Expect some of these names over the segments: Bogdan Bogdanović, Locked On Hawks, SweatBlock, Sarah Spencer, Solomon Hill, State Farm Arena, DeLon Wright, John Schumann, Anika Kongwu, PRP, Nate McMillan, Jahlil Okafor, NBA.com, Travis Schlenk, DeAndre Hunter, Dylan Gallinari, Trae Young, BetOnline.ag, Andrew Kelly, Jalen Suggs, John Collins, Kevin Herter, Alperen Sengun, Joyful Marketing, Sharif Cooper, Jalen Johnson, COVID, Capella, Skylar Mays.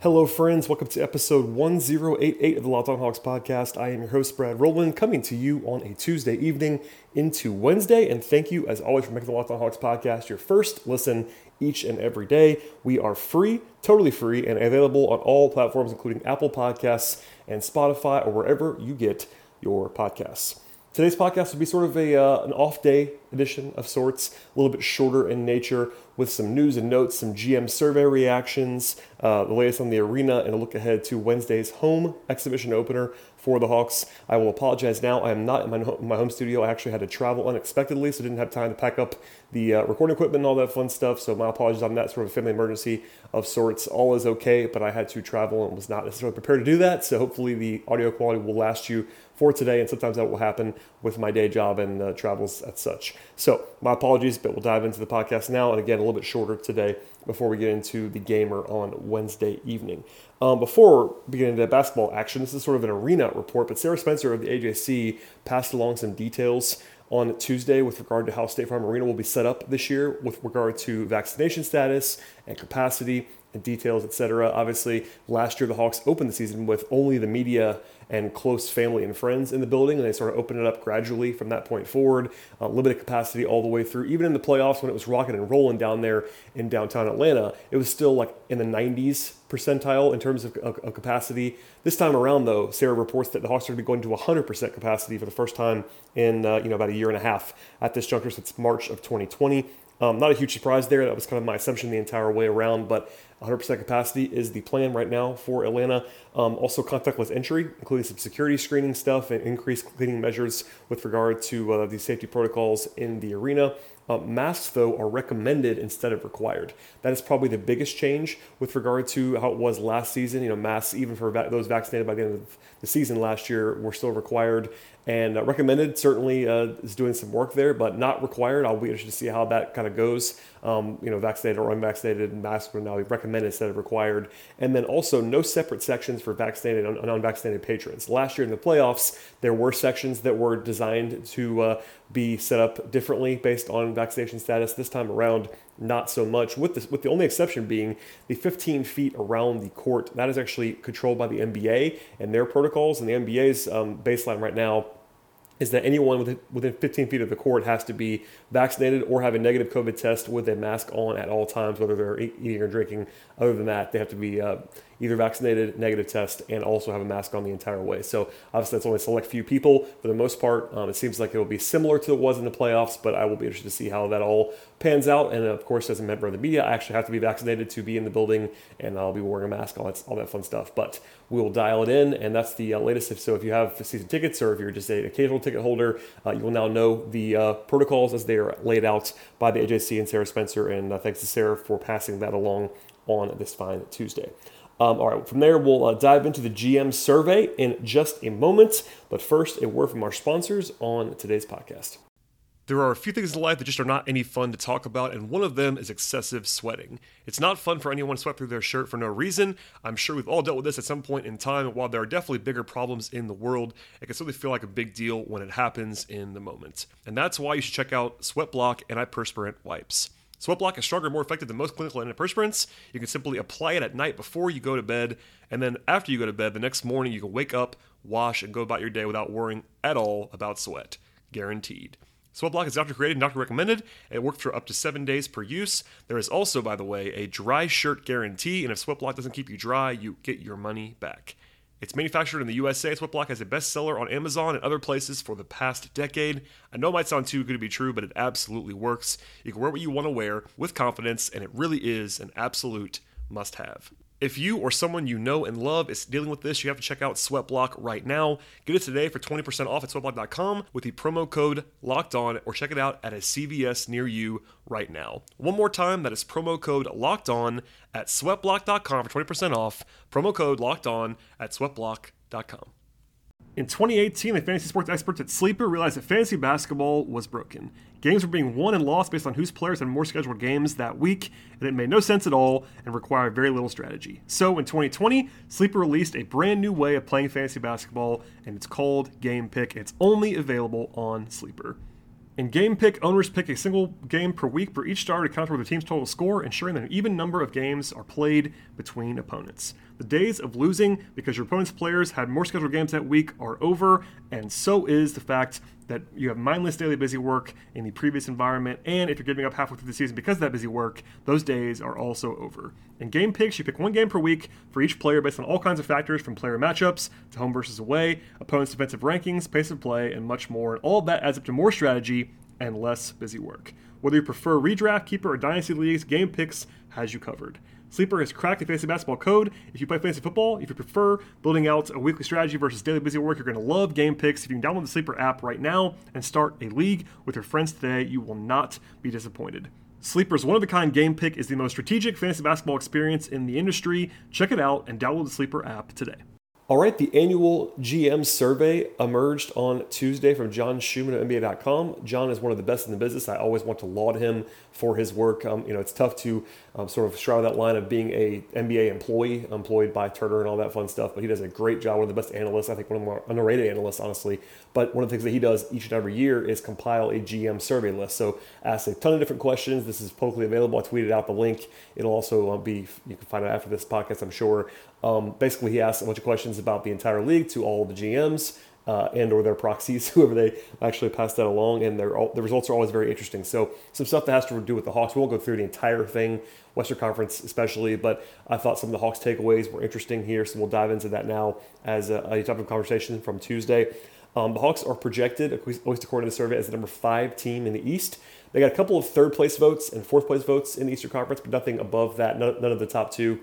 Hello friends, welcome to episode 1088 of the Locked On Hawks podcast. I am your host, Brad Rowland, coming to you on a Tuesday evening into Wednesday. And thank you, as always, for making the Locked On Hawks podcast your first listen each and every day. We are free, totally free, and available on all platforms, including Apple Podcasts and Spotify, or wherever you get your podcasts. Today's podcast will be sort of an off-day edition of sorts, a little bit shorter in nature, with some news and notes, some GM survey reactions, the latest on the arena, and a look ahead to Wednesday's home exhibition opener for the Hawks. I will apologize now. I am not in my home studio. I actually had to travel unexpectedly, so didn't have time to pack up the recording equipment and all that fun stuff, so my apologies on that, sort of a family emergency of sorts. All is okay, but I had to travel and was not necessarily prepared to do that, so hopefully the audio quality will last you for today, and sometimes that will happen with my day job and travels as such. So my apologies, but we'll dive into the podcast now, and again, a little bit shorter today before we get into the gamer on Wednesday evening. Before beginning the basketball action, this is sort of an arena report, but Sarah Spencer of the AJC passed along some details on Tuesday with regard to how State Farm Arena will be set up this year with regard to vaccination status and capacity and details, etc. Obviously, last year the Hawks opened the season with only the media and close family and friends in the building, and they sort of opened it up gradually from that point forward, limited capacity all the way through. Even in the playoffs when it was rocking and rolling down there in downtown Atlanta, it was still like in the 90s percentile in terms of capacity. This time around, though, Sarah reports that the Hawks are going to be going to 100% capacity for the first time in about a year and a half at this juncture since March of 2020. Not a huge surprise there. That was kind of my assumption the entire way around, but 100% capacity is the plan right now for Atlanta. Also, contactless entry, including some security screening stuff and increased cleaning measures with regard to the safety protocols in the arena. Masks, though, are recommended instead of required. That is probably the biggest change with regard to how it was last season. Masks, even for those vaccinated by the end of the season last year, were still required. And recommended certainly is doing some work there, but not required. I'll be interested to see how that kind of goes. Vaccinated or unvaccinated, masks will now be recommended instead of required. And then also no separate sections for vaccinated and unvaccinated patrons. Last year in the playoffs, there were sections that were designed to be set up differently based on vaccination status. This time around, not so much, with the only exception being the 15 feet around the court. That is actually controlled by the NBA and their protocols. And the NBA's baseline right now is that anyone within 15 feet of the court has to be vaccinated or have a negative COVID test with a mask on at all times, whether they're eating or drinking. Other than that, they have to be either vaccinated, negative test, and also have a mask on the entire way. So obviously that's only a select few people. For the most part, it seems like it will be similar to what it was in the playoffs, but I will be interested to see how that all pans out. And of course, as a member of the media, I actually have to be vaccinated to be in the building, and I'll be wearing a mask, all that fun stuff. But we will dial it in, and that's the latest. So if you have season tickets or if you're just an occasional ticket holder, you will now know the protocols as they are laid out by the AJC and Sarah Spencer. And thanks to Sarah for passing that along on this fine Tuesday. All right, from there, we'll dive into the GM survey in just a moment. But first, a word from our sponsors on today's podcast. There are a few things in life that just are not any fun to talk about, and one of them is excessive sweating. It's not fun for anyone to sweat through their shirt for no reason. I'm sure we've all dealt with this at some point in time, and while there are definitely bigger problems in the world, it can certainly feel like a big deal when it happens in the moment. And that's why you should check out SweatBlock antiperspirant wipes. SweatBlock is stronger and more effective than most clinical antiperspirants. You can simply apply it at night before you go to bed, and then after you go to bed, the next morning you can wake up, wash, and go about your day without worrying at all about sweat. Guaranteed. SweatBlock is doctor-created and doctor-recommended. It works for up to 7 days per use. There is also, by the way, a dry shirt guarantee, and if SweatBlock doesn't keep you dry, you get your money back. It's manufactured in the USA. SweatBlock is a bestseller on Amazon and other places for the past decade. I know it might sound too good to be true, but it absolutely works. You can wear what you want to wear with confidence, and it really is an absolute must-have. If you or someone you know and love is dealing with this, you have to check out SweatBlock right now. Get it today for 20% off at sweatblock.com with the promo code LOCKEDON, or check it out at a CVS near you right now. One more time, that is promo code LOCKEDON at sweatblock.com for 20% off. Promo code LOCKEDON at sweatblock.com. In 2018, the fantasy sports experts at Sleeper realized that fantasy basketball was broken. Games were being won and lost based on whose players had more scheduled games that week, and it made no sense at all and required very little strategy. So in 2020, Sleeper released a brand new way of playing fantasy basketball, and it's called Game Pick. It's only available on Sleeper. In Game Pick, owners pick a single game per week for each starter to counter with their team's total score, ensuring that an even number of games are played between opponents. The days of losing because your opponent's players had more scheduled games that week are over, and so is the fact that you have mindless daily busy work in the previous environment, and if you're giving up halfway through the season because of that busy work, those days are also over. In Game Picks, you pick one game per week for each player based on all kinds of factors, from player matchups to home versus away, opponents' defensive rankings, pace of play, and much more. And all of that adds up to more strategy and less busy work. Whether you prefer redraft, keeper, or dynasty leagues, Game Picks has you covered. Sleeper has cracked the fantasy basketball code. If you play fantasy football, if you prefer building out a weekly strategy versus daily busy work, you're going to love Game Picks. If you can download the Sleeper app right now and start a league with your friends today, you will not be disappointed. Sleeper's one-of-a-kind Game Pick is the most strategic fantasy basketball experience in the industry. Check it out and download the Sleeper app today. All right, the annual GM survey emerged on Tuesday from John Schumann at NBA.com. John is one of the best in the business. I always want to laud him for his work. It's tough to sort of shroud that line of being a NBA employee, employed by Turner and all that fun stuff, but he does a great job. One of the best analysts, I think one of the more underrated analysts, honestly. But one of the things that he does each and every year is compile a GM survey list. So ask a ton of different questions. This is publicly available. I tweeted out the link. It'll also be, you can find it after this podcast, I'm sure. Basically, he asks a bunch of questions about the entire league to all the GMs and or their proxies, whoever they actually pass that along, and the results are always very interesting. So some stuff that has to do with the Hawks. We won't go through the entire thing, Western Conference especially, but I thought some of the Hawks takeaways were interesting here, so we'll dive into that now as a topic of conversation from Tuesday. The Hawks are projected, at least according to the survey, as the number 5 team in the East. They got a couple of third-place votes and fourth-place votes in the Eastern Conference, but nothing above that, none of the top two.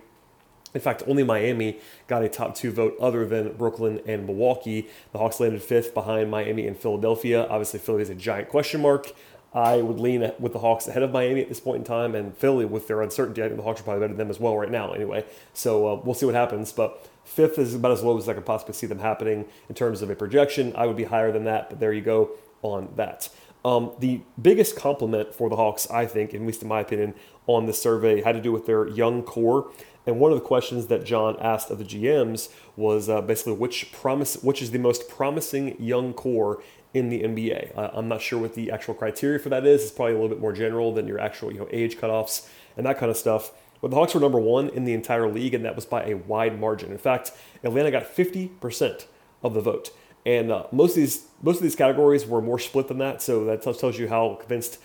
In fact, only Miami got a top 2 vote other than Brooklyn and Milwaukee. The Hawks landed 5th behind Miami and Philadelphia. Obviously, Philly is a giant question mark. I would lean with the Hawks ahead of Miami at this point in time, and Philly with their uncertainty. I think the Hawks are probably better than them as well right now anyway. So we'll see what happens. But 5th is about as low as I could possibly see them happening in terms of a projection. I would be higher than that, but there you go on that. The biggest compliment for the Hawks, I think, at least in my opinion, on the survey had to do with their young core. And one of the questions that John asked of the GMs was basically which is the most promising young core in the NBA. I'm not sure what the actual criteria for that is. It's probably a little bit more general than your actual age cutoffs and that kind of stuff. But the Hawks were number 1 in the entire league, and that was by a wide margin. In fact, Atlanta got 50% of the vote. And most of these categories were more split than that, so that tells you how convinced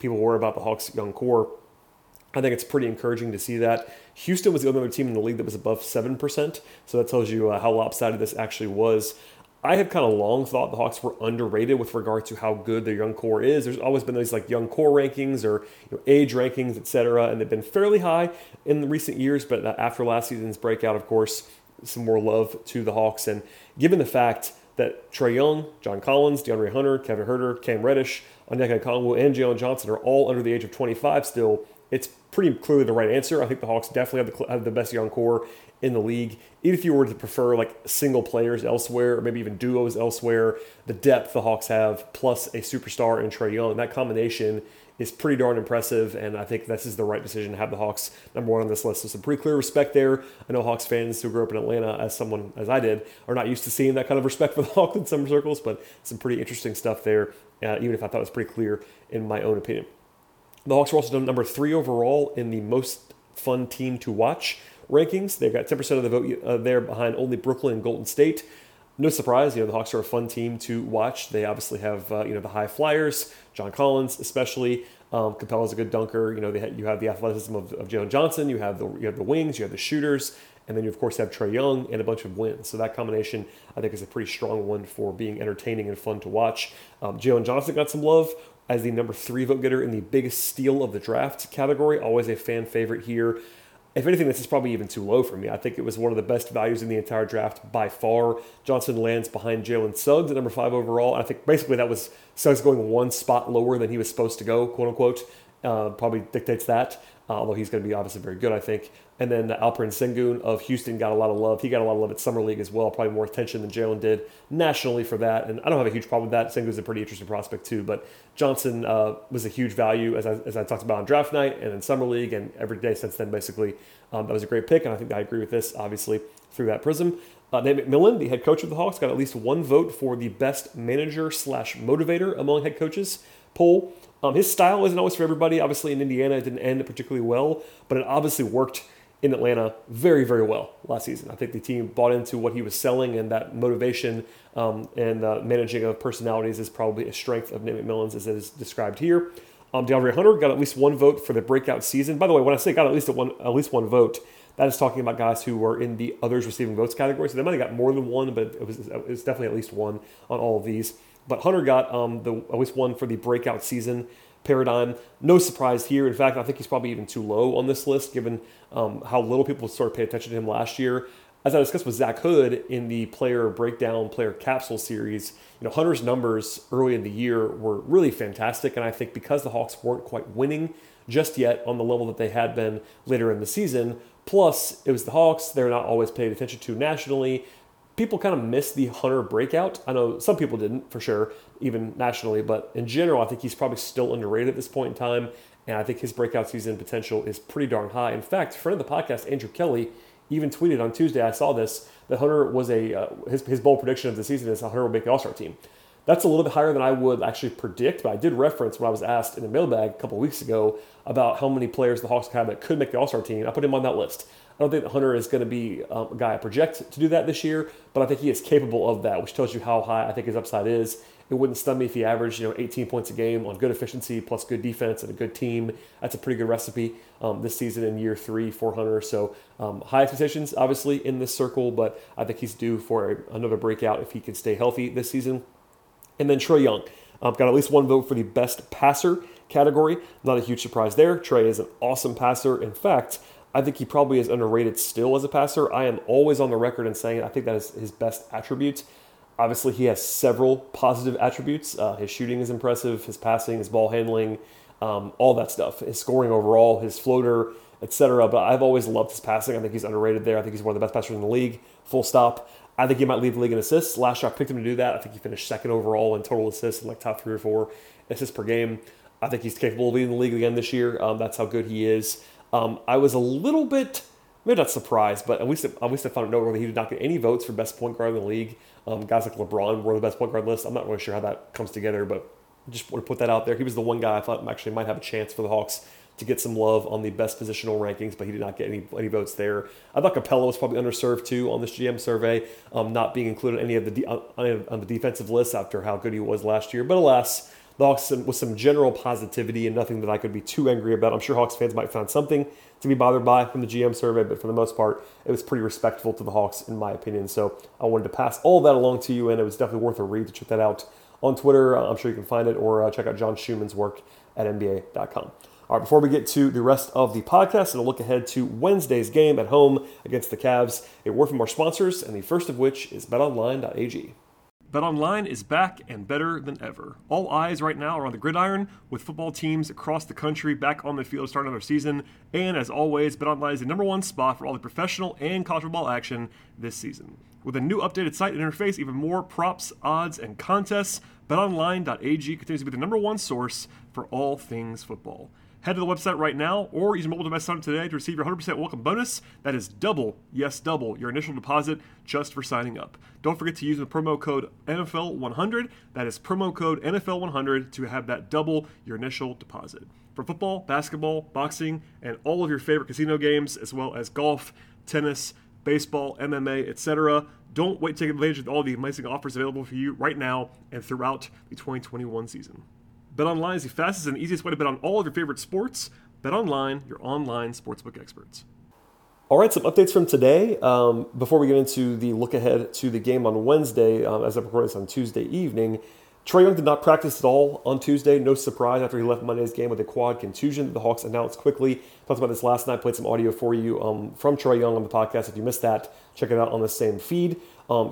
people were about the Hawks' young core. I think it's pretty encouraging to see that. Houston was the only other team in the league that was above 7%, so that tells you how lopsided this actually was. I have kind of long thought the Hawks were underrated with regard to how good their young core is. There's always been these young core rankings or age rankings, etc., and they've been fairly high in the recent years, but after last season's breakout, of course, some more love to the Hawks. And given the fact that Trae Young, John Collins, DeAndre Hunter, Kevin Herter, Cam Reddish, Anika Kongwu, and Jalen Johnson are all under the age of 25 still, it's pretty clearly the right answer. I think the Hawks definitely have the best young core in the league. Even if you were to prefer single players elsewhere, or maybe even duos elsewhere, the depth the Hawks have plus a superstar in Trae Young, that combination is pretty darn impressive, and I think this is the right decision to have the Hawks number 1 on this list. So some pretty clear respect there. I know Hawks fans who grew up in Atlanta, as I did, are not used to seeing that kind of respect for the Hawks in some circles, but some pretty interesting stuff there, even if I thought it was pretty clear in my own opinion. The Hawks were also number 3 overall in the most fun team to watch rankings. They got 10% of the vote there behind only Brooklyn and Golden State. No surprise, the Hawks are a fun team to watch. They obviously have, the high flyers, John Collins especially. Capella's a good dunker. You have the athleticism of Jalen Johnson. You have the wings. You have the shooters. And then you, of course, have Trae Young and a bunch of wins. So that combination, I think, is a pretty strong one for being entertaining and fun to watch. Jalen Johnson got some love as the number 3 vote getter in the biggest steal of the draft category. Always a fan favorite here. If anything, this is probably even too low for me. I think it was one of the best values in the entire draft by far. Johnson lands behind Jalen Suggs at number 5 overall. And I think basically that was Suggs going 1 spot lower than he was supposed to go, quote unquote. Probably dictates that. although he's going to be obviously very good, I think. And then Alperen Sengun of Houston got a lot of love. He got a lot of love at Summer League as well, probably more attention than Jalen did nationally for that. And I don't have a huge problem with that. Sengun's a pretty interesting prospect too. But Johnson was a huge value, as I talked about on draft night and in Summer League and every day since then, basically. That was a great pick, and I think I agree with this, obviously, through that prism. Nate McMillan, the head coach of the Hawks, got at least one vote for the best manager / motivator among head coaches poll. His style isn't always for everybody. Obviously, in Indiana, it didn't end particularly well, but it obviously worked in Atlanta very, very well last season. I think the team bought into what he was selling, and that motivation and managing of personalities is probably a strength of Nate McMillan's, as it is described here. DeAndre Hunter got at least one vote for the breakout season. By the way, when I say got at least one vote, that is talking about guys who were in the others receiving votes category. So they might have got more than one, but it was definitely at least one on all of these. But Hunter got at least one for the breakout season paradigm. No surprise here. In fact, I think he's probably even too low on this list, given how little people sort of paid attention to him last year. As I discussed with Zach Hood in the player breakdown, player capsule series, Hunter's numbers early in the year were really fantastic. And I think because the Hawks weren't quite winning just yet on the level that they had been later in the season, plus it was the Hawks, they're not always paid attention to nationally. People kind of missed the Hunter breakout. I know some people didn't, for sure, even nationally, but in general, I think he's probably still underrated at this point in time. And I think his breakout season potential is pretty darn high. In fact, friend of the podcast, Andrew Kelly, even tweeted on Tuesday, I saw this, that Hunter was his bold prediction of the season is Hunter will make the All-Star team. That's a little bit higher than I would actually predict, but I did reference when I was asked in the mailbag a couple of weeks ago about how many players the Hawks have that could make the All-Star team. I put him on that list. I don't think that Hunter is going to be a guy I project to do that this year, but I think he is capable of that, which tells you how high I think his upside is. It wouldn't stun me if he averaged 18 points a game on good efficiency plus good defense and a good team. That's a pretty good recipe this season in year 3 4 Hunter. So high expectations, obviously, in this circle, but I think he's due for another breakout if he can stay healthy this season. And then Trae Young got at least one vote for the best passer category. Not a huge surprise there. Trae is an awesome passer. In fact, I think he probably is underrated still as a passer. I am always on the record in saying I think that is his best attribute. Obviously, he has several positive attributes. His shooting is impressive, his passing, his ball handling, all that stuff. His scoring overall, his floater, etc. But I've always loved his passing. I think he's underrated there. I think he's one of the best passers in the league, full stop. I think he might lead the league in assists. Last year, I picked him to do that. I think he finished second overall in total assists and like top 3 or 4 assists per game. I think he's capable of leading the league again this year. That's how good he is. I was a little bit, maybe not surprised, but at least I found it noteworthy he did not get any votes for best point guard in the league. Guys like LeBron were the best point guard list. I'm not really sure how that comes together, but just want to put that out there. He was the one guy I thought actually might have a chance for the Hawks to get some love on the best positional rankings, but he did not get any votes there. I thought Capella was probably underserved too on this GM survey, not being included in any of the on the defensive list after how good he was last year. But alas, the Hawks with some general positivity and nothing that I could be too angry about. I'm sure Hawks fans might find something to be bothered by from the GM survey, but for the most part, it was pretty respectful to the Hawks in my opinion. So I wanted to pass all that along to you, and it was definitely worth a read to check that out on Twitter. I'm sure you can find it, or check out John Schumann's work at NBA.com. All right, before we get to the rest of the podcast and a look ahead to Wednesday's game at home against the Cavs, a word from our sponsors, and the first of which is BetOnline.ag. BetOnline is back and better than ever. All eyes right now are on the gridiron, with football teams across the country back on the field to start another season. And as always, BetOnline is the number one spot for all the professional and college football action this season. With a new updated site and interface, even more props, odds, and contests, BetOnline.ag continues to be the number one source for all things football. Head to the website right now or use your mobile device today to receive your 100% welcome bonus. That is double, yes, double your initial deposit just for signing up. Don't forget to use the promo code NFL100. That is promo code NFL100 to have that double your initial deposit. For football, basketball, boxing, and all of your favorite casino games, as well as golf, tennis, baseball, MMA, etc. Don't wait to take advantage of all the amazing offers available for you right now and throughout the 2021 season. BetOnline is the fastest and easiest way to bet on all of your favorite sports. BetOnline, your online sportsbook experts. All right, some updates from today. Before we get into the look ahead to the game on Wednesday, as I recorded this on Tuesday evening, Trae Young did not practice at all on Tuesday. No surprise after he left Monday's game with a quad contusion that the Hawks announced quickly. Talked about this last night. Played some audio for you from Trae Young on the podcast. If you missed that, check it out on the same feed.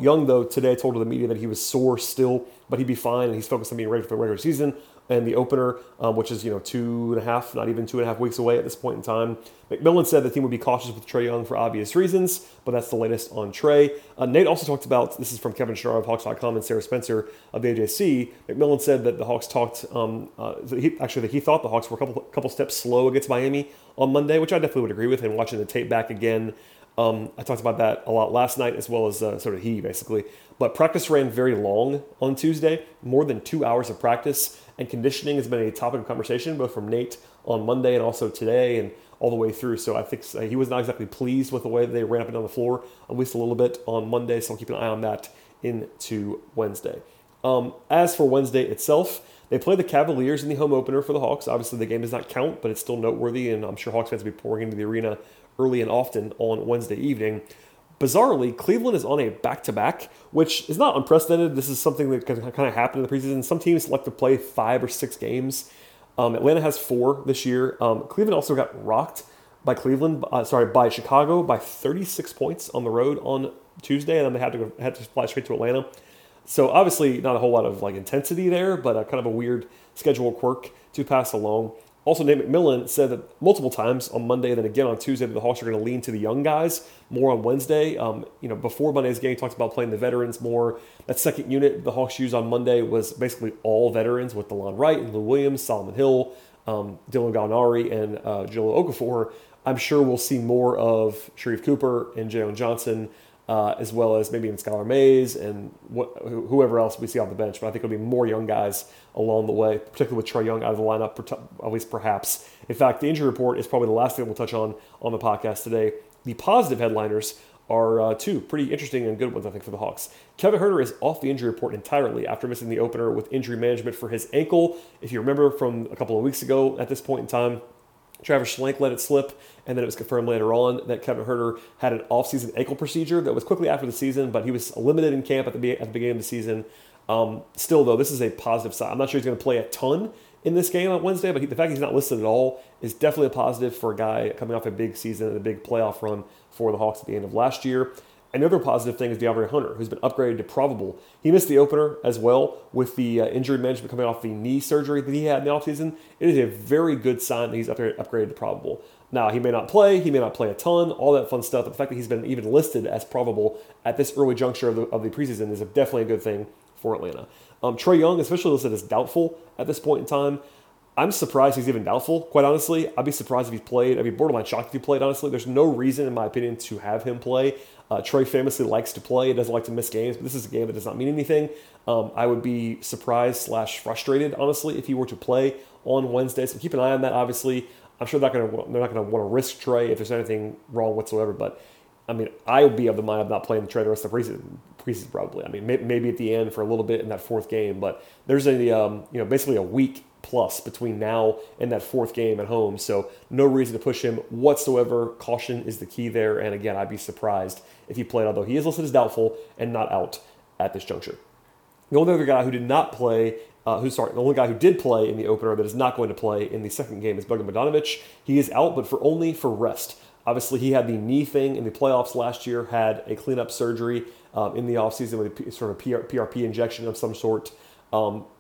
Young, though, today told the media that he was sore still, but he'd be fine, and he's focused on being ready for the regular season and the opener, which is, 2.5 weeks away at this point in time. McMillan said the team would be cautious with Trae Young for obvious reasons, but that's the latest on Trae. Nate also talked about, this is from Kevin Shar of Hawks.com and Sarah Spencer of the AJC, McMillan said that the Hawks talked, that he thought the Hawks were a couple steps slow against Miami on Monday, which I definitely would agree with, and watching the tape back again. I talked about that a lot last night, as well as basically. But practice ran very long on Tuesday, more than 2 hours of practice, and conditioning has been a topic of conversation both from Nate on Monday and also today and all the way through. So I think he was not exactly pleased with the way they ran up and down the floor, at least a little bit on Monday, so I'll keep an eye on that into Wednesday. As for Wednesday itself, they play the Cavaliers in the home opener for the Hawks. Obviously, the game does not count, but it's still noteworthy, and I'm sure Hawks fans will be pouring into the arena early and often on Wednesday evening. Bizarrely, Cleveland is on a back-to-back, which is not unprecedented. This is something that kind of happened in the preseason. Some teams like to play 5 or 6 games. Atlanta has 4 this year. Cleveland also got rocked by Chicago by 36 points on the road on Tuesday, and then they had to fly straight to Atlanta. So obviously not a whole lot of intensity there, but a kind of a weird schedule quirk to pass along. Also, Nate McMillan said that multiple times on Monday, then again on Tuesday, that the Hawks are going to lean to the young guys more on Wednesday. Before Monday's game, he talked about playing the veterans more. That second unit the Hawks used on Monday was basically all veterans with DeLon Wright and Lou Williams, Solomon Hill, Dylan Gallinari, and Jahlil Okafor. I'm sure we'll see more of Sharif Cooper and Jalen Johnson, as well as maybe even Skylar Mays and whoever else we see on the bench. But I think it'll be more young guys along the way, particularly with Trae Young out of the lineup, at least perhaps. In fact, the injury report is probably the last thing we'll touch on the podcast today. The positive headliners are two pretty interesting and good ones, I think, for the Hawks. Kevin Herter is off the injury report entirely after missing the opener with injury management for his ankle. If you remember from a couple of weeks ago at this point in time, Travis Schlenk let it slip, and then it was confirmed later on that Kevin Herter had an offseason ankle procedure that was quickly after the season, but he was limited in camp at the beginning of the season. Still, though, this is a positive sign. I'm not sure he's going to play a ton in this game on Wednesday, but the fact he's not listed at all is definitely a positive for a guy coming off a big season and a big playoff run for the Hawks at the end of last year. Another positive thing is DeAndre Hunter, who's been upgraded to probable. He missed the opener as well with the injury management coming off the knee surgery that he had in the offseason. It is a very good sign that he's upgraded to probable. Now, he may not play a ton, all that fun stuff. But the fact that he's been even listed as probable at this early juncture of the preseason is definitely a good thing for Atlanta. Trae Young, especially listed as doubtful at this point in time. I'm surprised he's even doubtful, quite honestly. I'd be surprised if he played. I'd be borderline shocked if he played, honestly. There's no reason, in my opinion, to have him play. Trae famously likes to play. He doesn't like to miss games, but this is a game that does not mean anything. I would be surprised / frustrated, honestly, if he were to play on Wednesday. So keep an eye on that, obviously. I'm sure they're not going to want to risk Trae if there's anything wrong whatsoever, but I would be of the mind of not playing Trae the rest of the preseason probably. Maybe at the end for a little bit in that fourth game, but there's a basically a week plus between now and that fourth game at home, so no reason to push him whatsoever. Caution is the key there, and again, I'd be surprised if he played, although he is listed as doubtful and not out at this juncture. The only other guy who did not play, the only guy who did play in the opener that is not going to play in the second game is Bogdan Bogdanović. He is out, but for rest. Obviously, he had the knee thing in the playoffs last year, had a cleanup surgery in the offseason with a sort of PRP injection of some sort.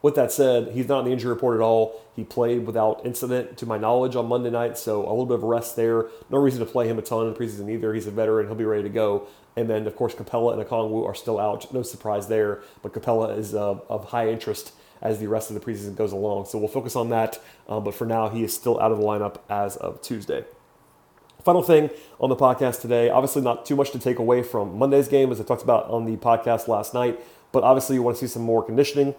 With that said, he's not in the injury report at all. He played without incident, to my knowledge, on Monday night, so a little bit of rest there. No reason to play him a ton in the preseason either. He's a veteran. He'll be ready to go. And then, of course, Capella and Anika Kongwu are still out. No surprise there, but Capella is of high interest as the rest of the preseason goes along. So we'll focus on that, but for now, he is still out of the lineup as of Tuesday. Final thing on the podcast today, obviously not too much to take away from Monday's game, as I talked about on the podcast last night, but obviously you want to see some more conditioning.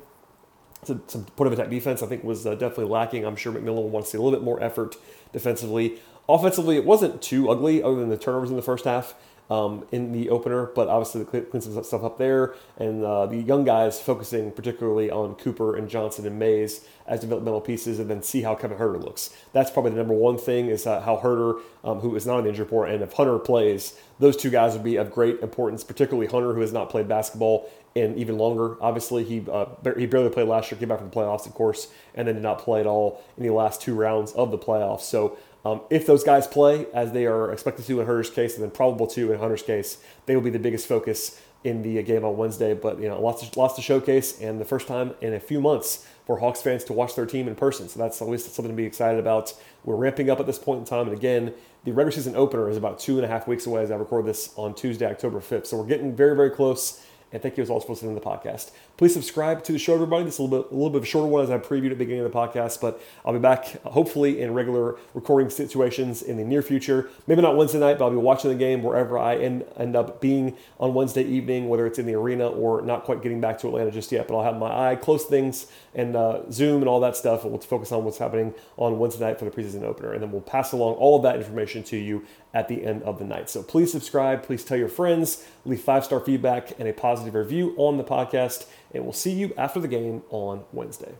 Some point-of-attack defense, I think, was definitely lacking. I'm sure McMillan will want to see a little bit more effort defensively. Offensively, it wasn't too ugly other than the turnovers in the first half in the opener, but obviously they cleaned some stuff up there. And the young guys focusing particularly on Cooper and Johnson and Mays as developmental pieces, and then see how Kevin Herter looks. That's probably the number one thing, is how Herter, who is not on the injury report, and if Hunter plays, those two guys would be of great importance, particularly Hunter, who has not played basketball and even longer. Obviously, he barely played last year, came back from the playoffs, of course, and then did not play at all in the last two rounds of the playoffs. So if those guys play, as they are expected to in Herter's case, and then probable to in Hunter's case, they will be the biggest focus in the game on Wednesday. But, you know, lots to showcase, and the first time in a few months for Hawks fans to watch their team in person. So that's at least something to be excited about. We're ramping up at this point in time. And again, the regular season opener is about 2.5 weeks away as I record this on Tuesday, October 5th. So we're getting very, very close. And thank you as always for listening to the podcast. Please subscribe to the show, everybody. This is a little bit of a shorter one as I previewed at the beginning of the podcast, but I'll be back hopefully in regular recording situations in the near future. Maybe not Wednesday night, but I'll be watching the game wherever I end up being on Wednesday evening, whether it's in the arena or not quite getting back to Atlanta just yet. But I'll have my eye close things and Zoom and all that stuff. We'll focus on what's happening on Wednesday night for the preseason opener. And then we'll pass along all of that information to you at the end of the night. So please subscribe. Please tell your friends. Leave 5-star feedback and a positive review on the podcast. And we'll see you after the game on Wednesday.